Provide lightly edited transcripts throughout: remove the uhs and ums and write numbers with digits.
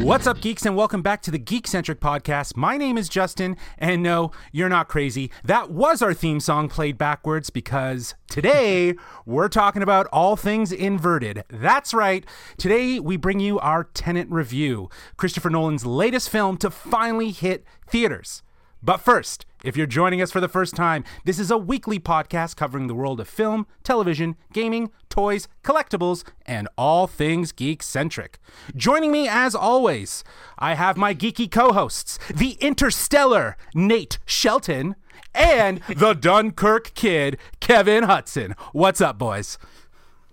What's up, geeks, and welcome back to the Geekcentric Podcast. My name is Justin, and no, you're not crazy. That was our theme song played backwards because today we're talking about all things inverted. That's right. Today we bring you our Tenet review, Christopher Nolan's latest film to finally hit theaters. But first, if you're joining us for the first time, this is a weekly podcast covering the world of film, television, gaming, toys, collectibles, and all things geek-centric. Joining me as always, I have my geeky co-hosts, the Interstellar Nate Shelton and the Dunkirk Kid, Kevin Hudson. What's up, boys?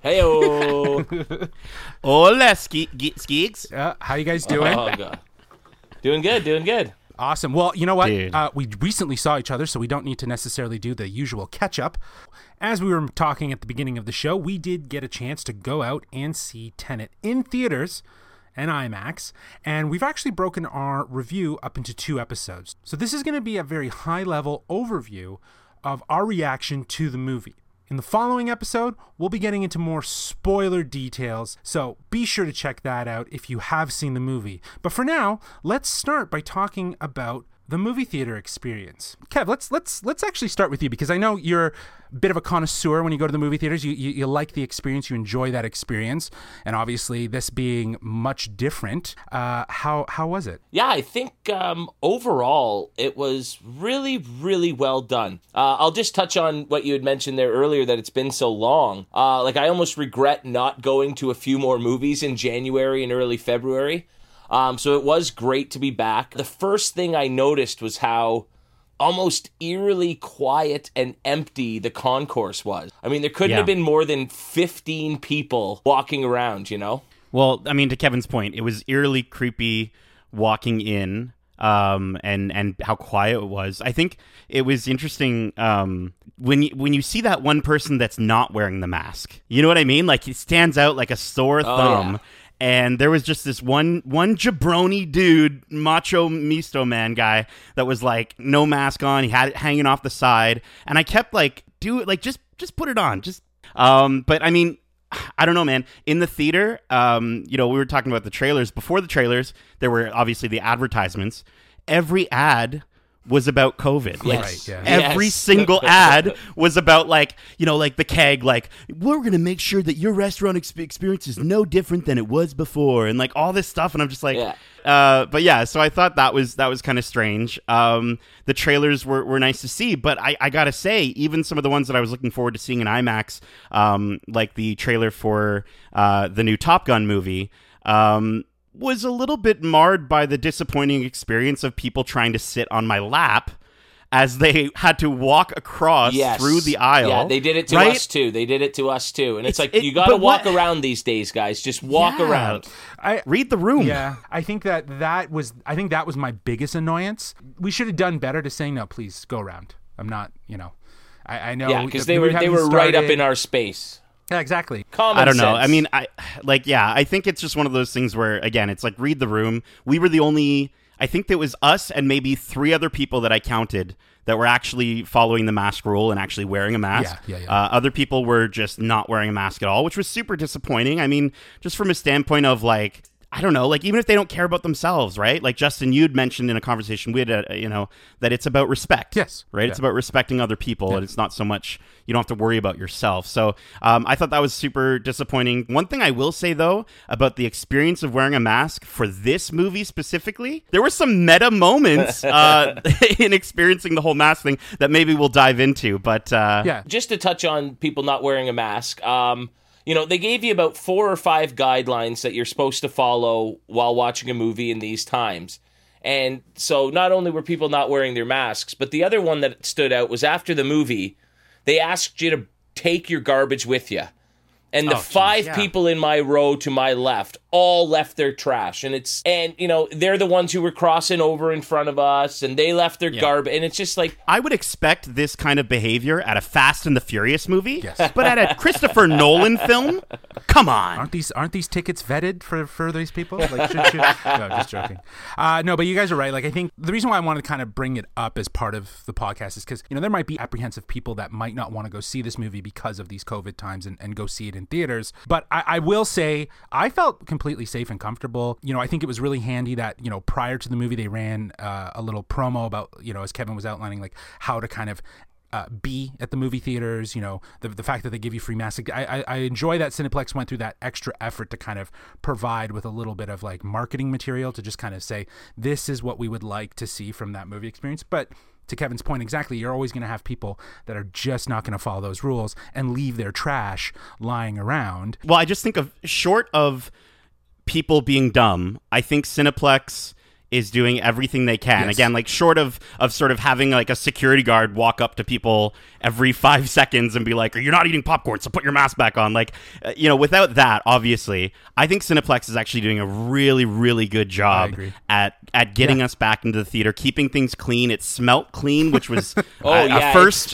Hey-o. Hola, geeks. How you guys doing? Oh, God. Doing good. Awesome. Well, you know what? We recently saw each other, so we don't need to necessarily do the usual catch-up. As we were talking at the beginning of the show, we did get a chance to go out and see Tenet in theaters and IMAX, and we've actually broken our review up into two episodes. So this is going to be a very high-level overview of our reaction to the movie. In the following episode, we'll be getting into more spoiler details, so be sure to check that out if you have seen the movie. But for now, let's start by talking about the movie theater experience. Kev, let's actually start with you, because I know you're a bit of a connoisseur when you go to the movie theaters. You like the experience, you enjoy that experience, and obviously this being much different, how was it? Yeah, I think overall it was really, really well done. I'll just touch on what you had mentioned there earlier, that it's been so long. I almost regret not going to a few more movies in January and early February. So it was great to be back. The first thing I noticed was how almost eerily quiet and empty the concourse was. I mean, there couldn't have been more than 15 people walking around, you know? Well, I mean, to Kevin's point, it was eerily creepy walking in and how quiet it was. I think it was interesting when you see that one person that's not wearing the mask. You know what I mean? Like, he stands out like a sore thumb. Yeah. And there was just this one jabroni dude, macho misto man guy, that was like no mask on. He had it hanging off the side, and I kept like, dude, like just put it on, just. But I mean, I don't know, man. In the theater, we were talking about the trailers. Before the trailers, there were obviously the advertisements. Every ad was about COVID. Like, yes. Right, yeah. Every single ad was about, like, you know, like the keg, like, we're going to make sure that your restaurant experience is no different than it was before, and like all this stuff. And I'm just like, so I thought that was kind of strange. The trailers were nice to see, but I got to say, even some of the ones that I was looking forward to seeing in IMAX, like the trailer for the new Top Gun movie, was a little bit marred by the disappointing experience of people trying to sit on my lap as they had to walk across through the aisle. Yeah, they did it to us too. And it's like, you got to walk around these days, guys. Just walk around. Read the room. Yeah, I think that was my biggest annoyance. We should have done better to say, no, please go around. I'm not, you know, I know. Yeah, because they were right up in our space. Yeah, exactly. Common I don't sense. Know. I mean, I think it's just one of those things where, again, it's like, read the room. We were the only, I think it was us and maybe three other people that I counted that were actually following the mask rule and actually wearing a mask. Yeah. Other people were just not wearing a mask at all, which was super disappointing. I mean, just from a standpoint of, like, I don't know, like, even if they don't care about themselves, right? Like, Justin, you'd mentioned in a conversation we had, that it's about respect. Yes. Right? Yeah. It's about respecting other people, and it's not so much, you don't have to worry about yourself. So I thought that was super disappointing. One thing I will say, though, about the experience of wearing a mask for this movie specifically, there were some meta moments in experiencing the whole mask thing that maybe we'll dive into. But just to touch on people not wearing a mask, they gave you about 4 or 5 guidelines that you're supposed to follow while watching a movie in these times. And so not only were people not wearing their masks, but the other one that stood out was after the movie, they asked you to take your garbage with you. and the five people in my row to my left all left their trash, and it's, and you know, they're the ones who were crossing over in front of us, and they left their garbage, and it's just like, I would expect this kind of behavior at a Fast and the Furious movie, but at a Christopher Nolan film, come on. Aren't these tickets vetted for these people? Like, should... No, just joking. No, but you guys are right. Like, I think the reason why I wanted to kind of bring it up as part of the podcast is because, you know, there might be apprehensive people that might not want to go see this movie because of these COVID times and go see it in theaters. But I will say, I felt completely safe and comfortable. You know, I think it was really handy that, you know, prior to the movie, they ran a little promo about, you know, as Kevin was outlining, like how to kind of be at the movie theaters, you know, the fact that they give you free masks. I enjoy that Cineplex went through that extra effort to kind of provide with a little bit of like marketing material to just kind of say, this is what we would like to see from that movie experience. But to Kevin's point, exactly, you're always going to have people that are just not going to follow those rules and leave their trash lying around. Well, I just think of, short of people being dumb, I think Cineplex is doing everything they can. Yes. Again, like short of sort of having like a security guard walk up to people every 5 seconds and be like, you're not eating popcorn, so put your mask back on. Like, you know, without that, obviously, I think Cineplex is actually doing a really, really good job at getting us back into the theater, keeping things clean. It smelt clean, which was a first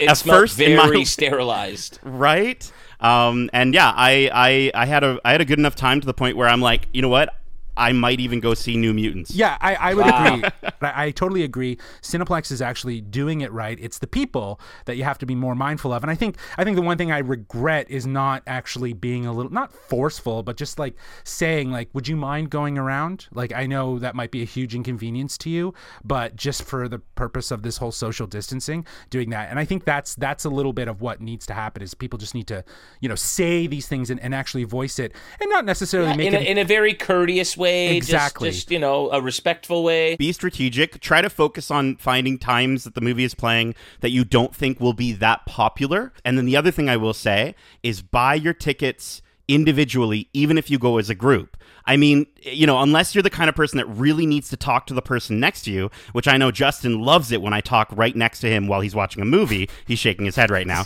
very sterilized. Right. And yeah, I had a good enough time to the point where I'm like, you know what? I might even go see New Mutants. Yeah, I would agree. I totally agree. Cineplex is actually doing it right. It's the people that you have to be more mindful of. And I think the one thing I regret is not actually being a little, not forceful, but just like saying like, would you mind going around? Like, I know that might be a huge inconvenience to you, but just for the purpose of this whole social distancing, doing that. And I think that's a little bit of what needs to happen is people just need to, you know, say these things and actually voice it and not necessarily make it. In a very courteous way, exactly. Just, you know, a respectful way. Be strategic. Try to focus on finding times that the movie is playing that you don't think will be that popular. And then the other thing I will say is buy your tickets individually, even if you go as a group. I mean, you know, unless you're the kind of person that really needs to talk to the person next to you, which I know Justin loves it when I talk right next to him while he's watching a movie. He's shaking his head right now.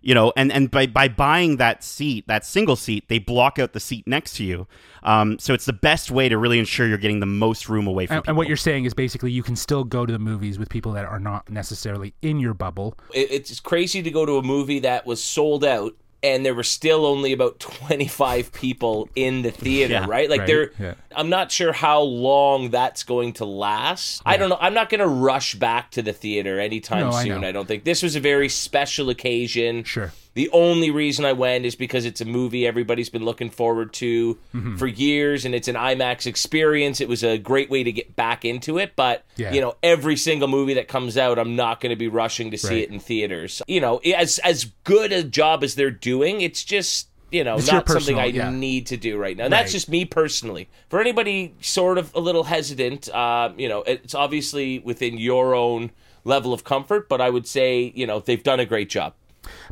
You know, and by buying that seat, that single seat, they block out the seat next to you. So it's the best way to really ensure you're getting the most room away from people. And what you're saying is basically you can still go to the movies with people that are not necessarily in your bubble. It's crazy to go to a movie that was sold out and there were still only about 25 people in the theater, right? Like, I'm not sure how long that's going to last. Yeah. I don't know. I'm not going to rush back to the theater anytime soon, I don't think. This was a very special occasion. Sure. The only reason I went is because it's a movie everybody's been looking forward to for years, and it's an IMAX experience. It was a great way to get back into it, but you know, every single movie that comes out, I'm not going to be rushing to see it in theaters. You know, as good a job as they're doing, it's just, you know, it's not something I need to do right now. That's just me personally. For anybody sort of a little hesitant, you know, it's obviously within your own level of comfort, but I would say, you know, they've done a great job.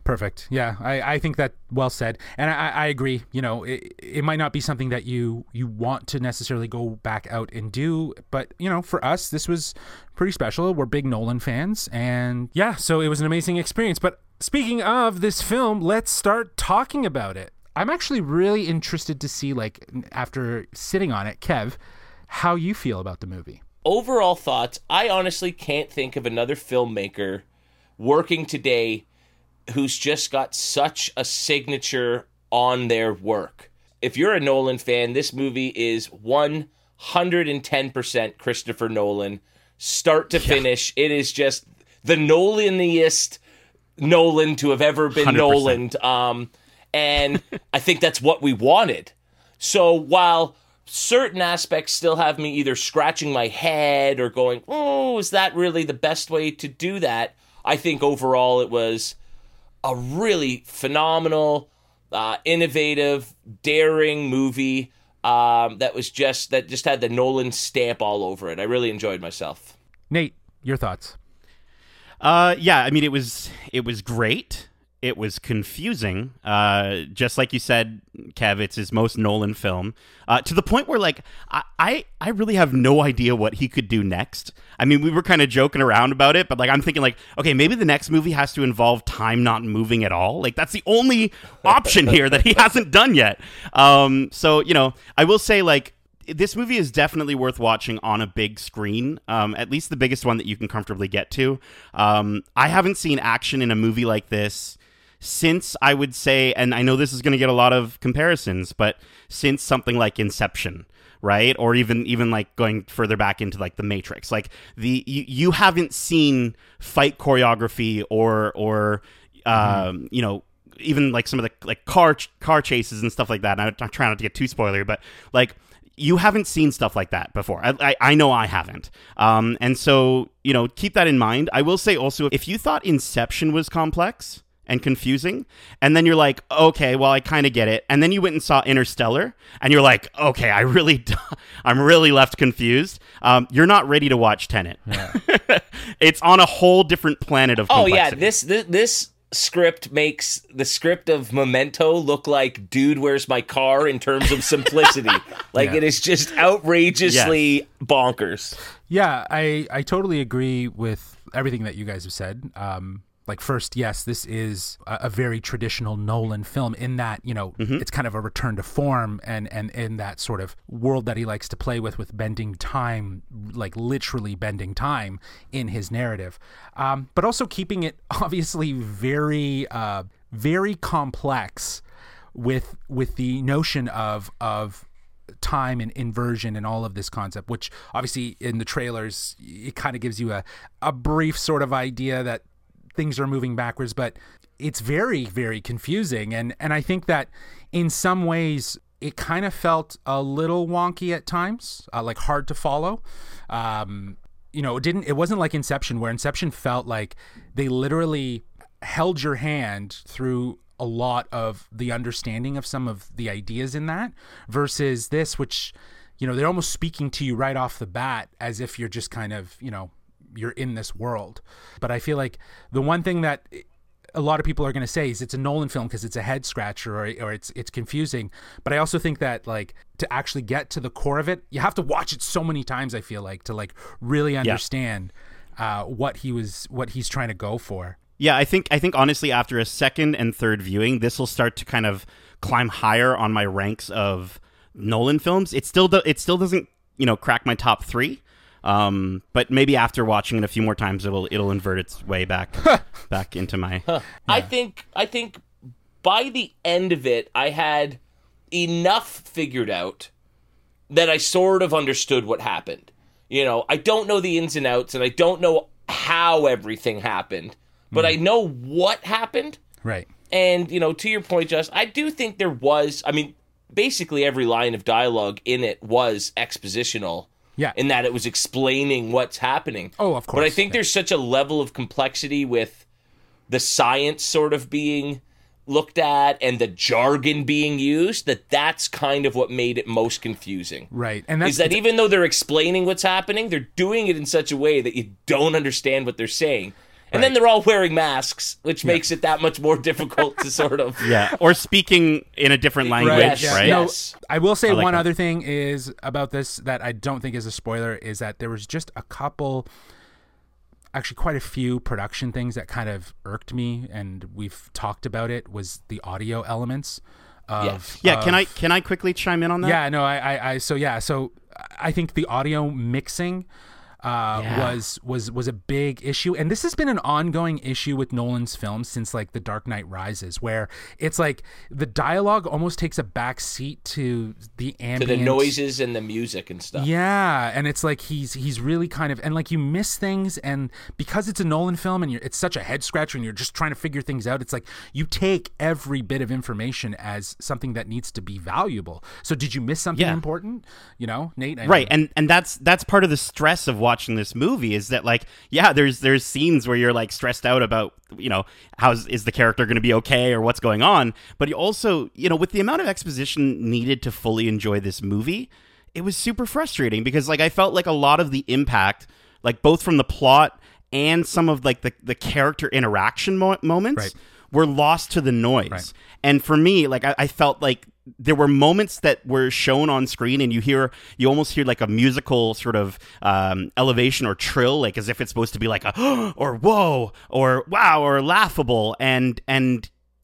Perfect. Yeah, I think that well said. And I agree. You know, it might not be something that you want to necessarily go back out and do. But, you know, for us, this was pretty special. We're big Nolan fans. And yeah, so it was an amazing experience. But speaking of this film, let's start talking about it. I'm actually really interested to see, like, after sitting on it, Kev, how you feel about the movie. Overall thoughts, I honestly can't think of another filmmaker working today who's just got such a signature on their work. If you're a Nolan fan, this movie is 110% Christopher Nolan, start to finish. It is just the Nolaniest Nolan to have ever been 100%. Nolaned. And I think that's what we wanted. So while certain aspects still have me either scratching my head or going, oh, is that really the best way to do that? I think overall it was a really phenomenal, innovative, daring movie that just had the Nolan stamp all over it. I really enjoyed myself. Nate, your thoughts? Yeah, I mean, it was great. It was confusing. Just like you said, Kev, it's his most Nolan film, to the point where, like, I really have no idea what he could do next. I mean, we were kind of joking around about it, but, like, I'm thinking, like, okay, maybe the next movie has to involve time not moving at all. Like, that's the only option here that he hasn't done yet. So, you know, I will say, like, this movie is definitely worth watching on a big screen, at least the biggest one that you can comfortably get to. I haven't seen action in a movie like this since, I would say, and I know this is going to get a lot of comparisons, but since something like Inception, right? Or even like going further back into like The Matrix. Like you haven't seen fight choreography or you know, even like some of the like car chases and stuff like that. And I'm trying not to get too spoilery, but like you haven't seen stuff like that before. I know I haven't. And so, you know, keep that in mind. I will say also, if you thought Inception was complex and confusing, and then you're like, okay, well, I kind of get it, and then you went and saw Interstellar, and you're like, okay, I'm really left confused. You're not ready to watch Tenet. Yeah. It's on a whole different planet of complexity. Oh yeah, this script makes the script of Memento look like Dude, Where's My Car in terms of simplicity. Like, yeah. It is just outrageously bonkers. Yeah, I totally agree with everything that you guys have said. Like, first, yes, this is a very traditional Nolan film in that, you know, it's kind of a return to form and in that sort of world that he likes to play with bending time, like literally bending time in his narrative. But also keeping it obviously very, very complex with the notion of time and inversion and all of this concept, which obviously in the trailers, it kind of gives you a brief sort of idea that things are moving backwards, but it's very, very confusing. And I think that in some ways it kind of felt a little wonky at times, like hard to follow. You know, it wasn't like Inception, where Inception felt like they literally held your hand through a lot of the understanding of some of the ideas in that, versus this, which, you know, they're almost speaking to you right off the bat as if you're just kind of, you know, you're in this world. But I feel like the one thing that a lot of people are going to say is it's a Nolan film because it's a head scratcher or it's confusing. But I also think that, like, to actually get to the core of it, you have to watch it so many times, I feel like, to like really understand what he's trying to go for. Yeah, I think honestly, after a second and third viewing, this will start to kind of climb higher on my ranks of Nolan films. It still doesn't, you know, crack my top three. But maybe after watching it a few more times, it'll invert its way back into my. Huh. Yeah. I think by the end of it, I had enough figured out that I sort of understood what happened. You know, I don't know the ins and outs, and I don't know how everything happened, but I know what happened. Right. And, you know, to your point, Justin, I do think there was. I mean, basically every line of dialogue in it was expositional. Yeah. In that it was explaining what's happening. Oh, of course. But I think there's such a level of complexity with the science sort of being looked at and the jargon being used that that's kind of what made it most confusing. Right. And that's even though they're explaining what's happening, they're doing it in such a way that you don't understand what they're saying. And then they're all wearing masks, which makes it that much more difficult to sort of... Yeah, or speaking in a different language, right? Yes. No, I will say one other thing is about this that I don't think is a spoiler, is that there was just a couple, actually quite a few production things that kind of irked me, and we've talked about it, was the audio elements of... Yeah, can I quickly chime in on that? Yeah, no, So I think the audio mixing... was a big issue, and this has been an ongoing issue with Nolan's films since like The Dark Knight Rises, where it's like the dialogue almost takes a back seat to the ambient, to the noises and the music and stuff. Yeah, and it's like he's really kind of, and like you miss things, and because it's a Nolan film and it's such a head scratcher and you're just trying to figure things out, it's like you take every bit of information as something that needs to be valuable. So did you miss something important? You know, Nate. And that's part of the stress of watching this movie, is that like there's scenes where you're like stressed out about, you know, is the character going to be okay or what's going on, but you also, you know, with the amount of exposition needed to fully enjoy this movie, it was super frustrating because like I felt like a lot of the impact, like both from the plot and some of like the character interaction moments we're lost to the noise. Right. And for me, like I felt like there were moments that were shown on screen and you almost hear like a musical sort of elevation or trill, like as if it's supposed to be like a or whoa or wow or laughable. And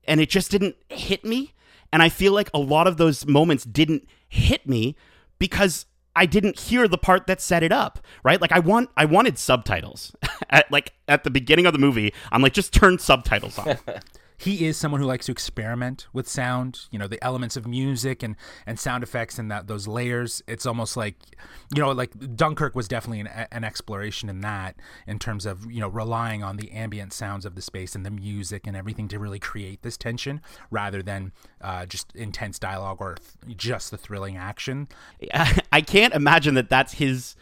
it just didn't hit me. And I feel like a lot of those moments didn't hit me because I didn't hear the part that set it up, right? Like I wanted subtitles at the beginning of the movie. I'm like, just turn subtitles on. He is someone who likes to experiment with sound, you know, the elements of music and sound effects and those layers. It's almost like, you know, like Dunkirk was definitely an exploration in that, in terms of, you know, relying on the ambient sounds of the space and the music and everything to really create this tension rather than just intense dialogue or just the thrilling action. I can't imagine that that's his...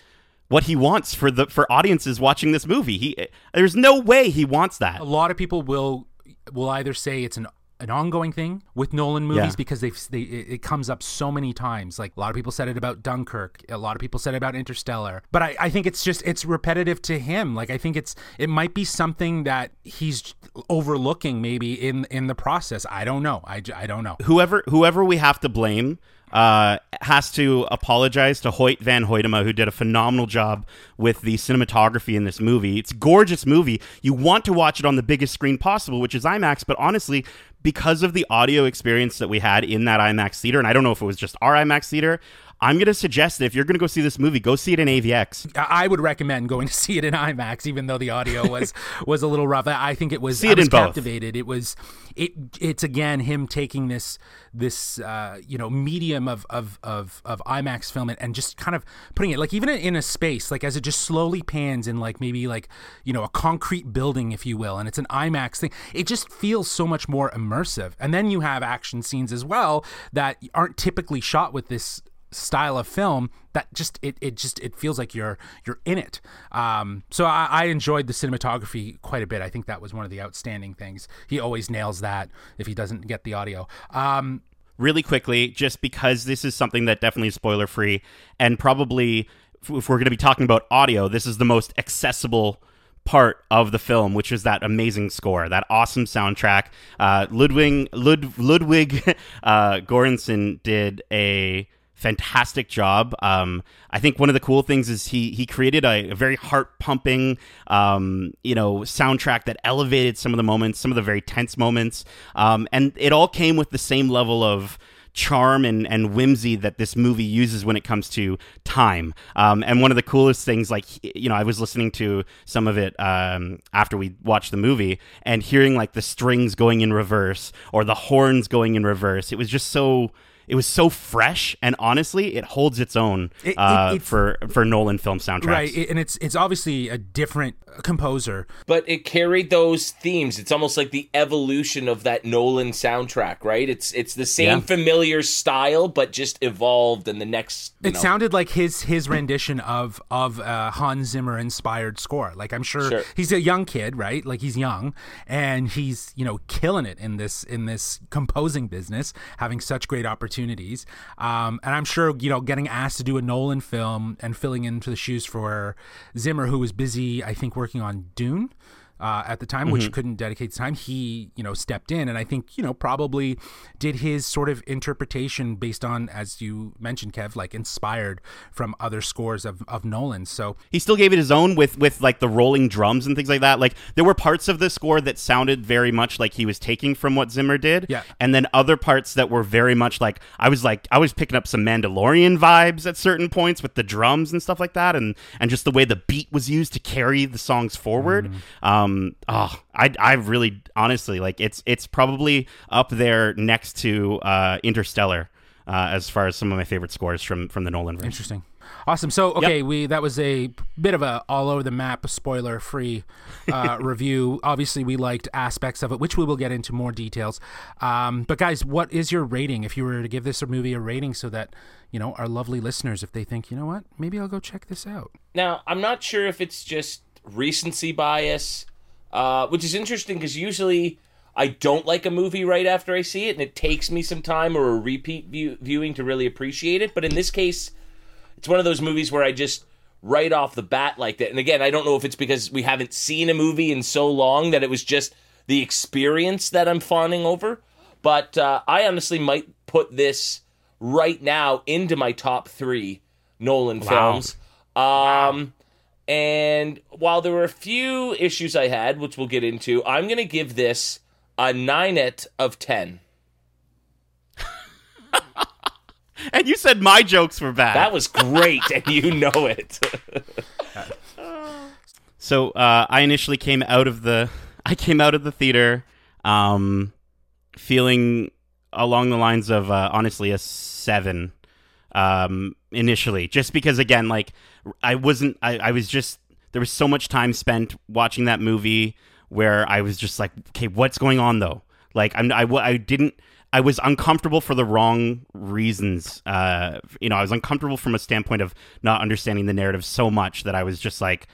what he wants for audiences watching this movie. There's no way he wants that. A lot of people will either say it's an ongoing thing with Nolan movies, yeah, because it comes up so many times. Like a lot of people said it about Dunkirk, a lot of people said it about Interstellar, but I think it's just, it's repetitive to him. Like I think it might be something that he's overlooking maybe in the process. I don't know. I don't know. Whoever we have to blame has to apologize to Hoyt Van Hoytema, who did a phenomenal job with the cinematography in this movie. It's a gorgeous movie. You want to watch it on the biggest screen possible, which is IMAX, but honestly, because of the audio experience that we had in that IMAX theater, and I don't know if it was just our IMAX theater, I'm going to suggest that if you're going to go see this movie, go see it in AVX. I would recommend going to see it in IMAX, even though the audio was a little rough. I think it was, see it I was in captivated. Both. It was, it's again, him taking this you know, medium of IMAX film and just kind of putting it, like even in a space, like as it just slowly pans in like maybe like, you know, a concrete building, if you will, and it's an IMAX thing. It just feels so much more immersive. And then you have action scenes as well that aren't typically shot with this style of film, that just it feels like you're in it. So I enjoyed the cinematography quite a bit. I think that was one of the outstanding things. He always nails that if he doesn't get the audio. Really quickly, just because this is something that definitely is spoiler free, and probably if we're going to be talking about audio, this is the most accessible part of the film, which is that amazing score, that awesome soundtrack. Ludwig Göransson did a fantastic job. I think one of the cool things is he created a very heart-pumping, you know, soundtrack that elevated some of the moments, some of the very tense moments. And it all came with the same level of charm and whimsy that this movie uses when it comes to time. And one of the coolest things, like, you know, I was listening to some of it after we watched the movie and hearing like the strings going in reverse or the horns going in reverse. It was just so... It was so fresh, and honestly, it holds its own for Nolan film soundtracks. Right, and it's obviously a different composer. But it carried those themes. It's almost like the evolution of that Nolan soundtrack, right? It's the same familiar style, but just evolved in the next... It sounded like his rendition of Hans Zimmer-inspired score. Like, I'm sure he's a young kid, right? Like, he's young, and he's, you know, killing it in this composing business, having such great opportunities, and I'm sure, you know, getting asked to do a Nolan film and filling into the shoes for Zimmer, who was busy, I think, working on Dune at the time, mm-hmm, which couldn't dedicate time. He, you know, stepped in, and I think, you know, probably did his sort of interpretation based on, as you mentioned, Kev, like inspired from other scores of Nolan. So he still gave it his own with like the rolling drums and things like that. Like there were parts of the score that sounded very much like he was taking from what Zimmer did, yeah, and then other parts that were very much like I was picking up some Mandalorian vibes at certain points with the drums and stuff like that, and just the way the beat was used to carry the songs forward. I really, honestly, like it's probably up there next to Interstellar as far as some of my favorite scores from the Nolan version. Interesting. Awesome. So, okay, that was a bit of a all-over-the-map, spoiler-free review. Obviously, we liked aspects of it, which we will get into more details. But, guys, what is your rating? If you were to give this movie a rating so that, you know, our lovely listeners, if they think, you know what, maybe I'll go check this out. Now, I'm not sure if it's just recency bias, which is interesting because usually I don't like a movie right after I see it, and it takes me some time or a repeat viewing to really appreciate it. But in this case, it's one of those movies where I just right off the bat liked it. And again, I don't know if it's because we haven't seen a movie in so long that it was just the experience that I'm fawning over. But I honestly might put this right now into my top three Nolan films. Wow. And while there were a few issues I had, which we'll get into, I'm going to give this a 9/10. And you said my jokes were bad. That was great, and you know it. So I initially came out of the theater feeling along the lines of honestly a 7 initially, just because again, like there was so much time spent watching that movie where I was just like, okay, what's going on though? Like I was uncomfortable for the wrong reasons. I was uncomfortable from a standpoint of not understanding the narrative so much that I was just like,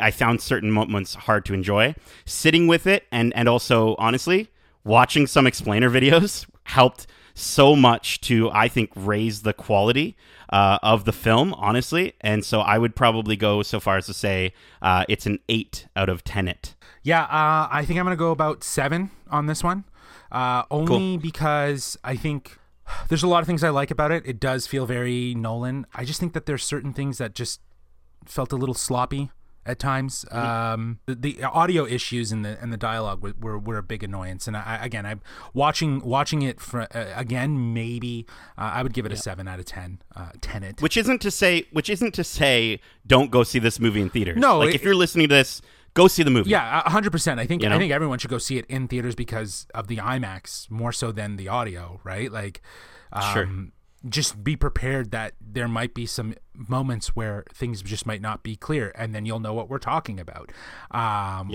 I found certain moments hard to enjoy. Sitting with it and also, honestly, watching some explainer videos helped so much to, I think, raise the quality of the film, honestly. And so I would probably go so far as to say it's an 8/10. Yeah, I think I'm going to go about 7 on this one. Only cool. Because I think there's a lot of things I like about it. It does feel very Nolan. I just think that there's certain things that just felt a little sloppy at times. The audio issues and the dialogue were a big annoyance. And I'm watching it for, again. Maybe I would give it a 7/10. Tenet. Which isn't to say don't go see this movie in theaters. No, like if you're listening to this. Go see the movie. Yeah, 100%. I think everyone should go see it in theaters because of the IMAX more so than the audio, right? Like, just be prepared that there might be some moments where things just might not be clear, and then you'll know what we're talking about.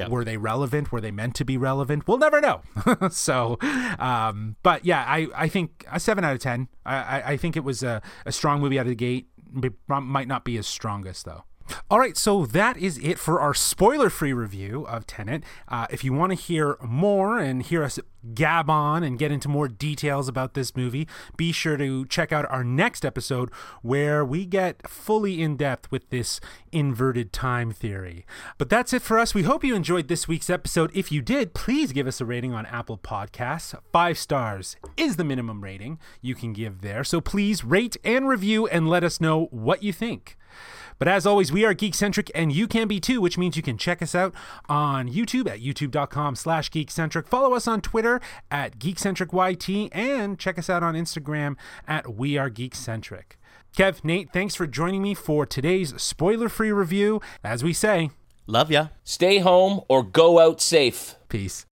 Were they relevant? Were they meant to be relevant? We'll never know. So, but yeah, I think a 7/10. I think it was a strong movie out of the gate. It might not be his strongest though. All right, so that is it for our spoiler-free review of Tenet. If you want to hear more and hear us gab on and get into more details about this movie, be sure to check out our next episode where we get fully in-depth with this inverted time theory. But that's it for us. We hope you enjoyed this week's episode. If you did, please give us a rating on Apple Podcasts. 5 stars is the minimum rating you can give there. So please rate and review and let us know what you think. But as always, we are Geekcentric, and you can be too, which means you can check us out on YouTube at youtube.com/Geekcentric. Follow us on Twitter at GeekcentricYT, and check us out on Instagram at We Are Geekcentric. Kev, Nate, thanks for joining me for today's spoiler-free review. As we say, love ya. Stay home or go out safe. Peace.